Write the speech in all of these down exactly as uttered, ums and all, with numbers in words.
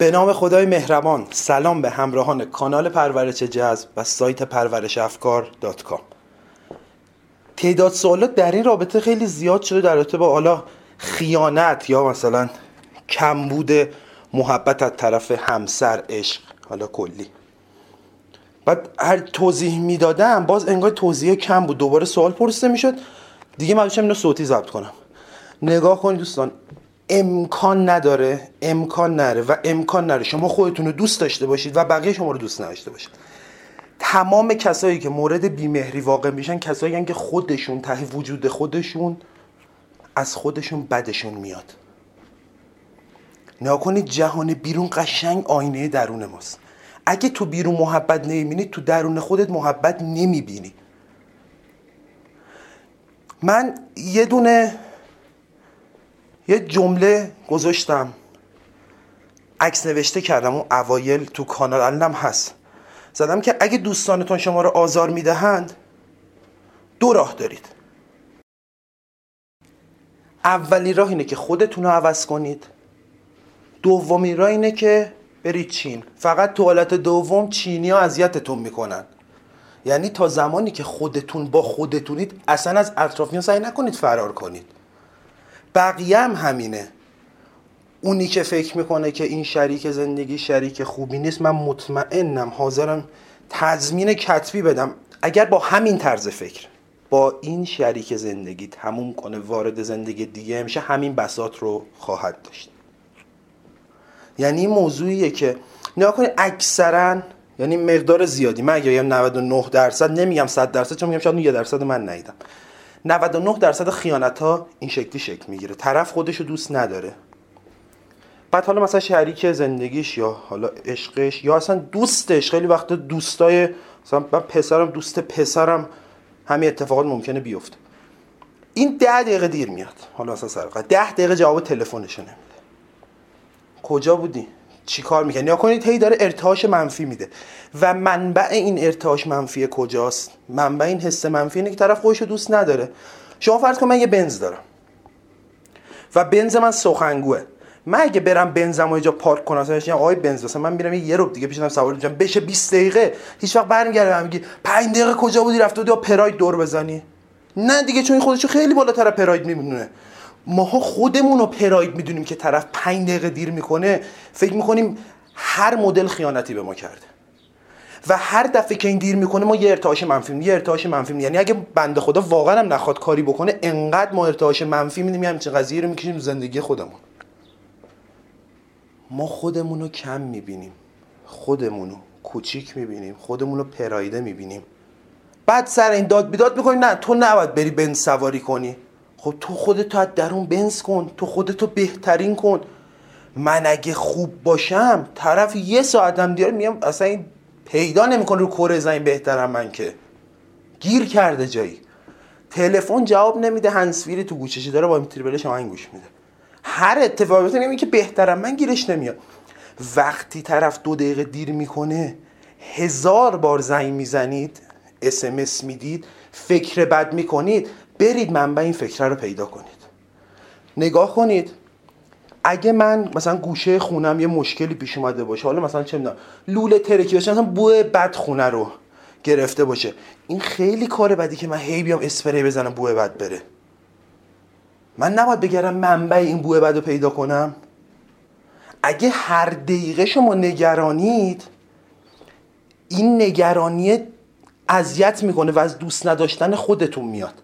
به نام خدای مهربان. سلام به همراهان کانال پرورش جذب و سایت پرورش افکار دات کام. تعداد سوالات در این رابطه خیلی زیاد شده در رابطه با حالا خیانت یا مثلا کمبود محبت از طرف همسر، عشق، حالا کلی. بعد هر توضیح میدادم باز انگار توضیح کم بود، دوباره سوال پرسیده میشد. دیگه من داشتم اینو صوتی ضبط کنم. نگاه کنید دوستان، امکان نداره امکان نره و امکان نره شما خودتون رو دوست داشته باشید و بقیه شما رو دوست نداشته باشید. تمام کسایی که مورد بیمهری واقع میشن کسایی هستن که خودشون ته وجود خودشون از خودشون بدشون میاد. نکنید جهان بیرون قشنگ آینه درون ماست. اگه تو بیرون محبت نمیبینی، تو درون خودت محبت نمیبینی. من یه دونه یه جمله گذاشتم، عکس نوشته کردم اون اوایل تو کانال، الانم هست، زدم که اگه دوستانتون شما رو آزار میدهند دو راه دارید. اولی راه اینه که خودتون رو عوض کنید، دومی راه اینه که برید چین. فقط تو حالت دوم چینی ها اذیتتون میکنن. یعنی تا زمانی که خودتون با خودتونید اصلا از اطرافیان سعی نکنید فرار کنید. بقیه هم همینه. اونی که فکر میکنه که این شریک زندگی شریک خوبی نیست، من مطمئنم، حاضرم تضمین کتبی بدم اگر با همین طرز فکر با این شریک زندگی تموم کنه وارد زندگی دیگه میشه، همین بساط رو خواهد داشت. یعنی این موضوعیه که نگاه کنید اکثرا، یعنی مقدار زیادی، من اگه بگم نود و نه درصد، نمیگم صد درصد، چون میگم شاید یک درصد من ندیدم، نود و نه درصد خیانت‌ها این شکلی شکل میگیره. طرف خودشو دوست نداره، بعد حالا مثلا شریک زندگیش یا حالا عشقش یا اصلا دوستش، خیلی وقتا دوستای مثلا من پسرم، دوست پسرم، همین اتفاقات ممکنه بیفته. این ده دقیقه دیر میاد، حالا اصلا سرقه ده دقیقه جواب تلفنشو نمیده. کجا بودی؟ چی کار میکنی؟ یا کنید هی داره ارتعاش منفی میده و منبع این ارتعاش منفی کجاست؟ منبع این حس منفی اینه که طرف خودشو دوست نداره. شما فرض کن من یه بنز دارم و بنز من سخنگوه. من اگه برم بنزمو یه جا پارک کنم، مثلا میگم آقای بنز، مثلا من میرم یه رب دیگه پیشم سوار میشم، بشه بیست دقیقه، هیچ وقت برمیگردم میگی پنج دقیقه کجا بودی؟ رفته بودی با پراید دور بزنی؟ نه دیگه، چون خودشو خیلی بالاتر از پراید میبینه. ماها خودمون رو پراید میدونیم که طرف پنج دقیقه دیر میکنه، فکر میکنیم هر مدل خیانتی به ما کرده و هر دفعه که این دیر میکنه ما یه ارتعاش منفی میدیم، یه ارتعاش منفی میدیم. یعنی اگه بنده خدا واقعا هم نخواد کاری بکنه، انقدر ما ارتعاش منفی میدیم، یه همچین قضیه رو میکشیم تو زندگی خودمون. ما خودمون رو کم میبینیم، خودمون رو کوچیک میبینیم، خودمون رو پرایده میبینیم. بعد سر این داد بیداد میکنیم نه تو نباید بری بنز سواری کنی. خب تو خودتو از درون بنز کن، تو خودتو بهترین کن. من اگه خوب باشم، طرف یه ساعتم دیاره میام اصلا این پیدا نمیکنه رو کره زمین بهترم من، که گیر کرده جایی، تلفن جواب نمیده، هندزفری تو گوشش داره با تریبلش آهنگ گوش میده، هر اتفاقی میفته میگه که بهترم من، گیرش نمیاد. وقتی طرف دو دقیقه دیر میکنه، هزار بار زنگ میزنید، اس ام اس میدید، فکر بد میکنید، برید منبع این فکره رو پیدا کنید. نگاه کنید اگه من مثلا گوشه خونم یه مشکلی پیش اومده باشه، حالا مثلا چه میدونم لوله ترکی باشه، مثلا بوی بد خونه رو گرفته باشه، این خیلی کار بدی که من هی بیام اسپری بزنم بوی بد بره. من نباید بگردم منبع این بوی بد رو پیدا کنم؟ اگه هر دقیقه شما نگرانید، این نگرانی اذیت میکنه و از دوست نداشتن خودتون میاد.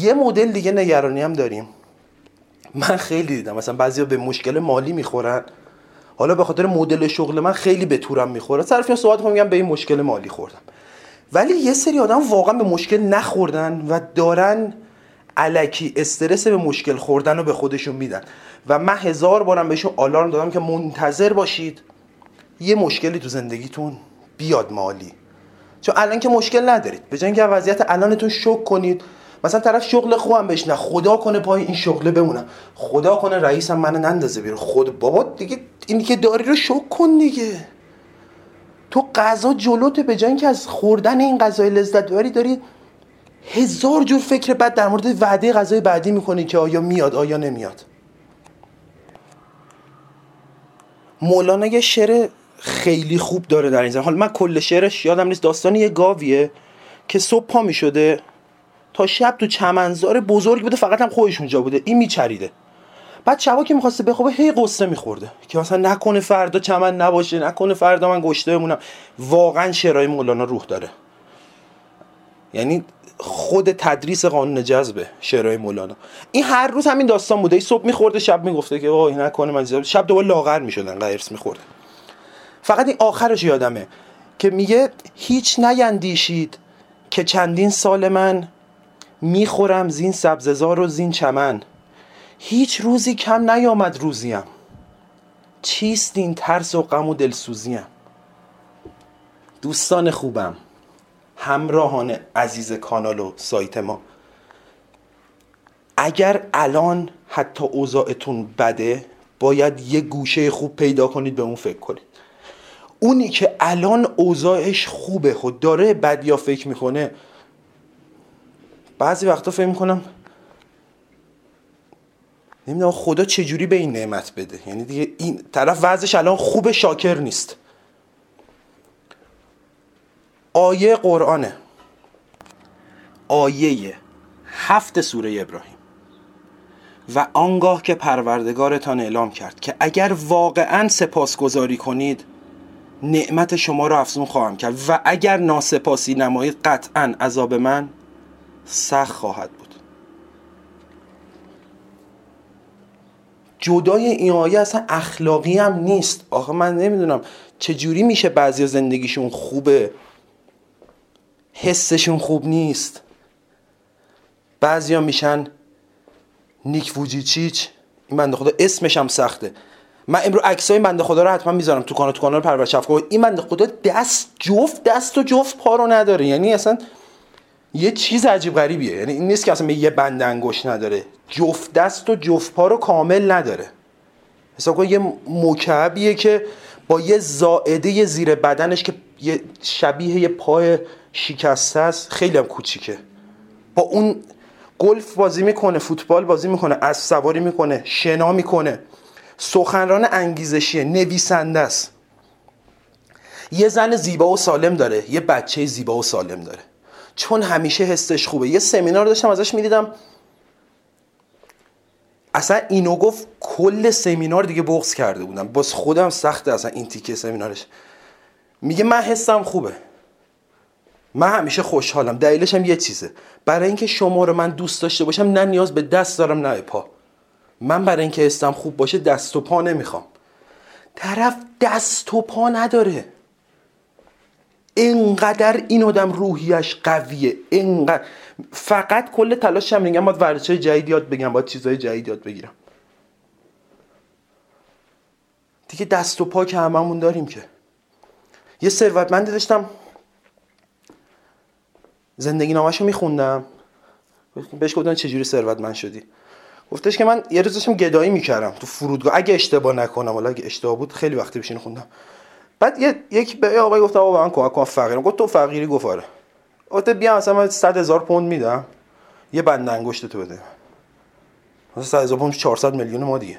یه مدل دیگه نگرانی هم داریم، من خیلی دیدم مثلا بعضیا به مشکل مالی میخورن، حالا به خاطر مدل شغل من خیلی به تورم میخوره، صرفیان صحبت میکنم میگم به این مشکل مالی خوردم. ولی یه سری آدم واقعا به مشکل نخوردن و دارن الکی استرس به مشکل خوردن رو به خودشون میدن و من هزار بارم بهشون آلارم دادم که منتظر باشید یه مشکلی تو زندگیتون بیاد مالی، چون الان که مشکل ندارید. به جای اینکه وضعیت الانتون شوک کنید، مثلا طرف شغل خوبم بهش، نه خدا کنه پای این شغله بمونم، خدا کنه رئیسم منو نندازه بیرون، خود بابا دیگه اینی که داری رو شوک کن دیگه. تو غذا جلوته، به جای اینکه از خوردن این غذای لذت ببری، داری هزار جور فکر بد در مورد وعده غذای بعدی میکنی که آیا میاد آیا نمیاد. مولانا یه شعر خیلی خوب داره در این زمین. حالا من کل شعرش یادم نیست، داستانی یه گاویه که صبح پا می شده تا شب تو چمنزار بزرگ بوده، فقط هم خودش اونجا بوده، این میچریده. بعد شبا که میخواسته بخوابه هی قصه میخورده که مثلا نکنه فردا چمن نباشه، نکنه فردا من گشته بمونم. واقعا شعرهای مولانا روح داره، یعنی خود تدریس قانون جذبه شعرهای مولانا. این هر روز همین داستان بوده، صبح میخورده شب میگفته که وای نکنه من زیاد. شب دوباره لاغر میشدن، قرص میخورد. فقط این آخرش یادمه که میگه هیچ نیندیشید که چندین سال من میخورم زین سبززار و زین چمن، هیچ روزی کم نیامد روزیم، چیست این ترس و غم و دلسوزیم. دوستان خوبم، همراهان عزیز کانال و سایت ما، اگر الان حتی اوضاعتون بده، باید یه گوشه خوب پیدا کنید، به اون فکر کنید. اونی که الان اوضاعش خوبه خود داره بدیا فکر میکنه، بعضی وقتا فکر میکنم نمیدونم خدا چجوری به این نعمت بده. یعنی دیگه این طرف وضعش الان خوب، شاکر نیست. آیه قرآنه، آیه هفت سوره ابراهیم: و آنگاه که پروردگارتان اعلام کرد که اگر واقعا سپاسگزاری کنید نعمت شما را افزون خواهم کرد و اگر ناسپاسی نمایید قطعا عذاب من سخت خواهد بود. جدای این آیه اصلا اخلاقی هم نیست. آخه من نمیدونم چجوری میشه بعضی زندگیشون خوبه، حسشون خوب نیست. بعضی ها میشن نیک وجیچیچ، این بنده خدا اسمش هم سخته. من امروز عکسای بنده خدا رو حتما میذارم تو کانال تو کانال پرورش افکار. این بنده خدا دست جفت دست و جفت پا رو نداره، یعنی اصلا یه چیز عجیب غریبیه. یعنی این نیست که اصلا یه بند انگشت نداره، جفت دست و جفت پا رو کامل نداره. حساب کن یه مکعبیه که با یه زائده زیر بدنش که یه شبیه یه پای شکسته است، خیلی هم کوچیکه، با اون گلف بازی میکنه، فوتبال بازی میکنه، اسب سواری میکنه، شنا میکنه، سخنران انگیزشیه، نویسنده است. یه زن زیبا و سالم داره، یه بچه زیبا و سالم داره، چون همیشه حسش خوبه. یه سمینار داشتم ازش میدیدم، اصلا اینو گفت کل سمینار دیگه بغض کرده بودم، باز خودم سخته اصلا این تیکه سمینارش. میگه من حسم خوبه، من همیشه خوشحالم. دلیلش هم یه چیزه، برای اینکه شما رو من دوست داشته باشم نه نیاز به دست دارم نه پا. من برای اینکه حسم خوب باشه دست و پا نمیخوام. طرف دست و پا نداره، اینقدر این آدم روحیش قویه، اینقدر فقط کل تلاشم میگم باید ورزش‌های جدید یاد بگیرم، باید چیزهای جدید یاد بگیرم. دیگه دست و پا که هممون داریم. که یه ثروتمند داشتم زندگی نامه‌شو میخوندم، بهش گفتن چجوری ثروتمند شدی؟ گفتش که من یه روز داشتم گدایی میکردم تو فرودگاه، اگه اشتباه نکنم، حالا اگه اشتباه بود خیلی وقتی پیش اینو خوندم. بعد یه یک به آقای گفتم آقا من کمک کن فقیرم. گفت تو فقیری؟ گفت آره. گفت بیا مثلا من صد هزار پوند میدم، یه بند انگشت تو بده. مثلا صد هزار پوند چهارصد میلیون ما دیگه.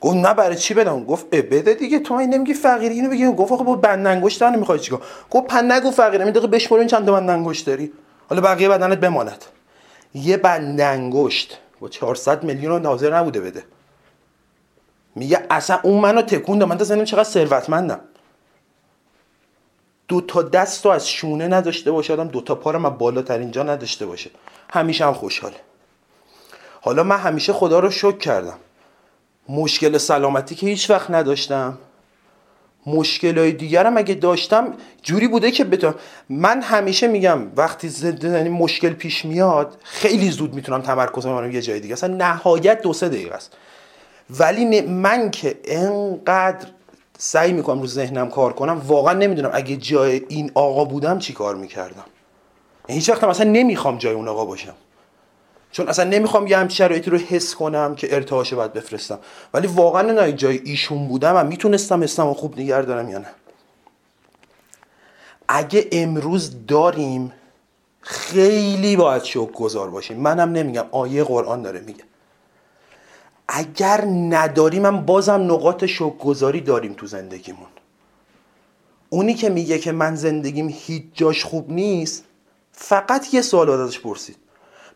گفت نه برای چی بدم؟ گفت بده دیگه، تو من نمیگی فقیری اینو بگی. گفت آقا با بند انگشت من میخوای چیکار؟ گفت پن نگو فقیرم، این دقیقه بشمر این چند تا بند انگشت داری، حالا بقیه بدنت بماند. یه بند انگشت با چهارصد میلیون حاضر نبوده بده. میگه اصلا اون منو تکون داد، من تا زنم چقدر ثروتمندم. دو تا دستو از شونه نداشته باشه آدم، دو تا پا رو از بالاترین جا نداشته باشه، همیشه هم خوشحاله. حالا من همیشه خدا رو شکر کردم، مشکل سلامتی که هیچ وقت نداشتم، مشکلای دیگرم اگه داشتم جوری بوده که بتونم. من همیشه میگم وقتی زندگی مشکل پیش میاد خیلی زود میتونم تمرکزم رو یه جای دیگه، اصلا نهایت دو سه دقیقه است. ولی من که انقدر سعی میکنم رو ذهنم کار کنم، واقعا نمیدونم اگه جای این آقا بودم چی کار میکردم. هیچ وقت اصلا نمیخوام جای اون آقا باشم، چون اصلا نمیخوام یه همچین شرایطی رو حس کنم که ارتعاش بعد بفرستم. ولی واقعا نه، اگه جای ایشون بودم من میتونستم حسمو خوب نگه دارم یا نه. اگه امروز داریم خیلی باید شکرگزار باشیم. منم نمیگم، آیه قرآن داره میگه. اگر نداریم هم بازم نقاط شکرگزاری داریم تو زندگیمون. اونی که میگه که من زندگیم هیچ جاش خوب نیست، فقط یه سوال ازش پرسید،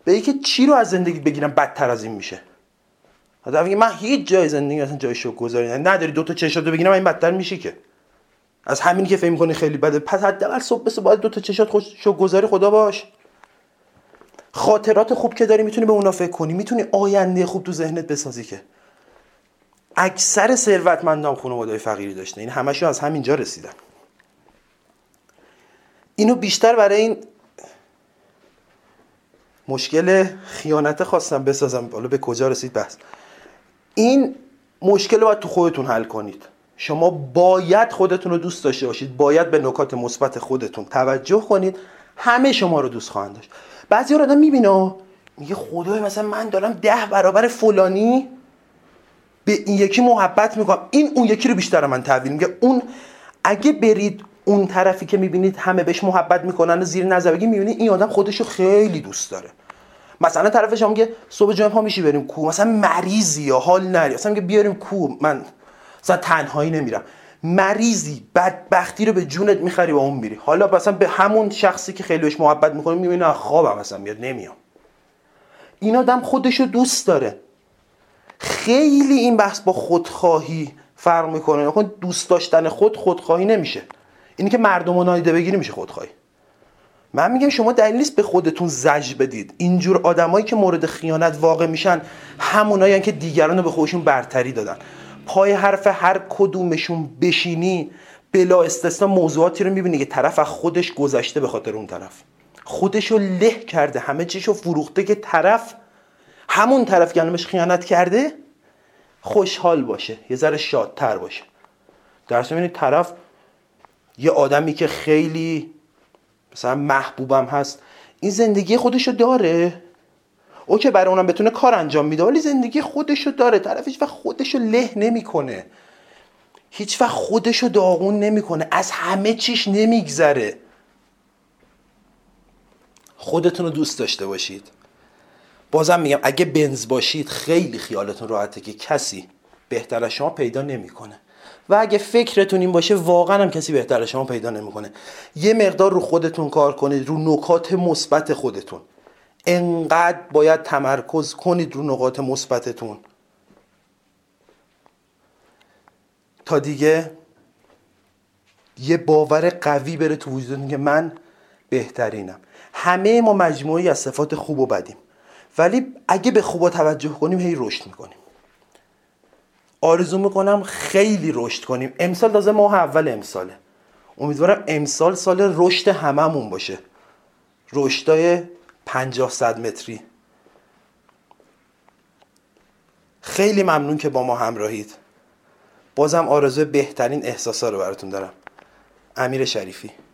بگه که چی رو از زندگیت بگیرم بدتر از این میشه. آدم میگه من هیچ جای زندگی اصلا جای شکرگزاری نداری، دو تا چشاتو بگیرم این بدتر میشه که از همینی که فکر می‌کنی خیلی بده. پس حداقل صبح به صبح باید دو تا چشات خوش شکرگزاری خدا باش. خاطرات خوب که داری میتونی به اونا فکر کنی، میتونی آینده خوب تو ذهنت بسازی. که اکثر ثروتمندان خانواده‌های فقیری داشتن، این همه‌شون از همینجا رسیدن. اینو بیشتر برای این مشکل خیانت خواستم بسازم، حالا به کجا رسید بس. این مشکل رو باید تو خودتون حل کنید. شما باید خودتون رو دوست داشته باشید، باید به نکات مثبت خودتون توجه کنید، همه شما رو دوست خواهند داشت. بعضی‌ها رو آدم می‌بینه میگه خدای مثلا من دارم ده برابر فلانی به این یکی محبت میکنم، این اون یکی رو بیشتر من تحویل میگه. اون اگه برید اون طرفی که میبینید همه بهش محبت میکنن زیر نظر بگی، میبینید این آدم خودشو خیلی دوست داره. مثلا طرفش هم میگه صبح جمعه ها میشی بریم کو، مثلا مریضی یا حال نری، مثلا میگه بیاریم کو، من مثلا تنهایی نمیرم. مریضی بدبختی رو به جونت میخری و اون میری. حالا مثلا به همون شخصی که خیلی بهش محبت میکنه میبینه خوابم مثلا میاد نمیام، این آدم خودشو دوست داره. خیلی این بحث با خودخواهی فرق میکنه. نکن دوست داشتن خود خودخواهی نمیشه، اینی که مردم رو نادیده بگیری میشه خودخواهی. من میگم شما دلیل نیست به خودتون زجر بدید. اینجور آدمایی که مورد خیانت واقع میشن همونایین که دیگران رو به خودشون برتری دادن. پای حرف هر کدومشون بشینی بلا استثنا موضوعاتی رو میبینی که طرف از خودش گذشته به خاطر اون طرف، خودشو له کرده، همه چیشو فروخته، که طرف همون طرف که الانش خیانت کرده خوشحال باشه، یه ذره شادتر باشه. درسته میبینی طرف یه آدمی که خیلی مثلا محبوبم هست، این زندگی خودشو داره، او که برای اونم بتونه کار انجام میده، ولی زندگی خودشو داره. طرف هیچ وقت خودشو له نمیکنه، هیچ وقت خودشو داغون نمیکنه، از همه چیش نمیگذره. خودتون رو دوست داشته باشید. بازم میگم اگه بنز باشید خیلی خیالتون راحته که کسی بهتر از شما پیدا نمیکنه، و اگه فکرتون این باشه واقعا هم کسی بهتر از شما پیدا نمیکنه. یه مقدار رو خودتون کار کنید، رو نکات مثبت خودتون. انقدر باید تمرکز کنید رو نقاط مثبتتون تا دیگه یه باور قوی بره تو وجودتون که من بهترینم. همه ما مجموعی از صفات خوب و بدیم، ولی اگه به خوبا توجه کنیم هی رشد میکنیم. آرزو میکنم خیلی رشد کنیم. امسال تازه ماه اول امساله، امیدوارم امسال سال رشد هممون باشه، رشدای پنجاه صد متری. خیلی ممنون که با ما همراهید. بازم آرزوی بهترین احساسا رو براتون دارم. امیر شریفی.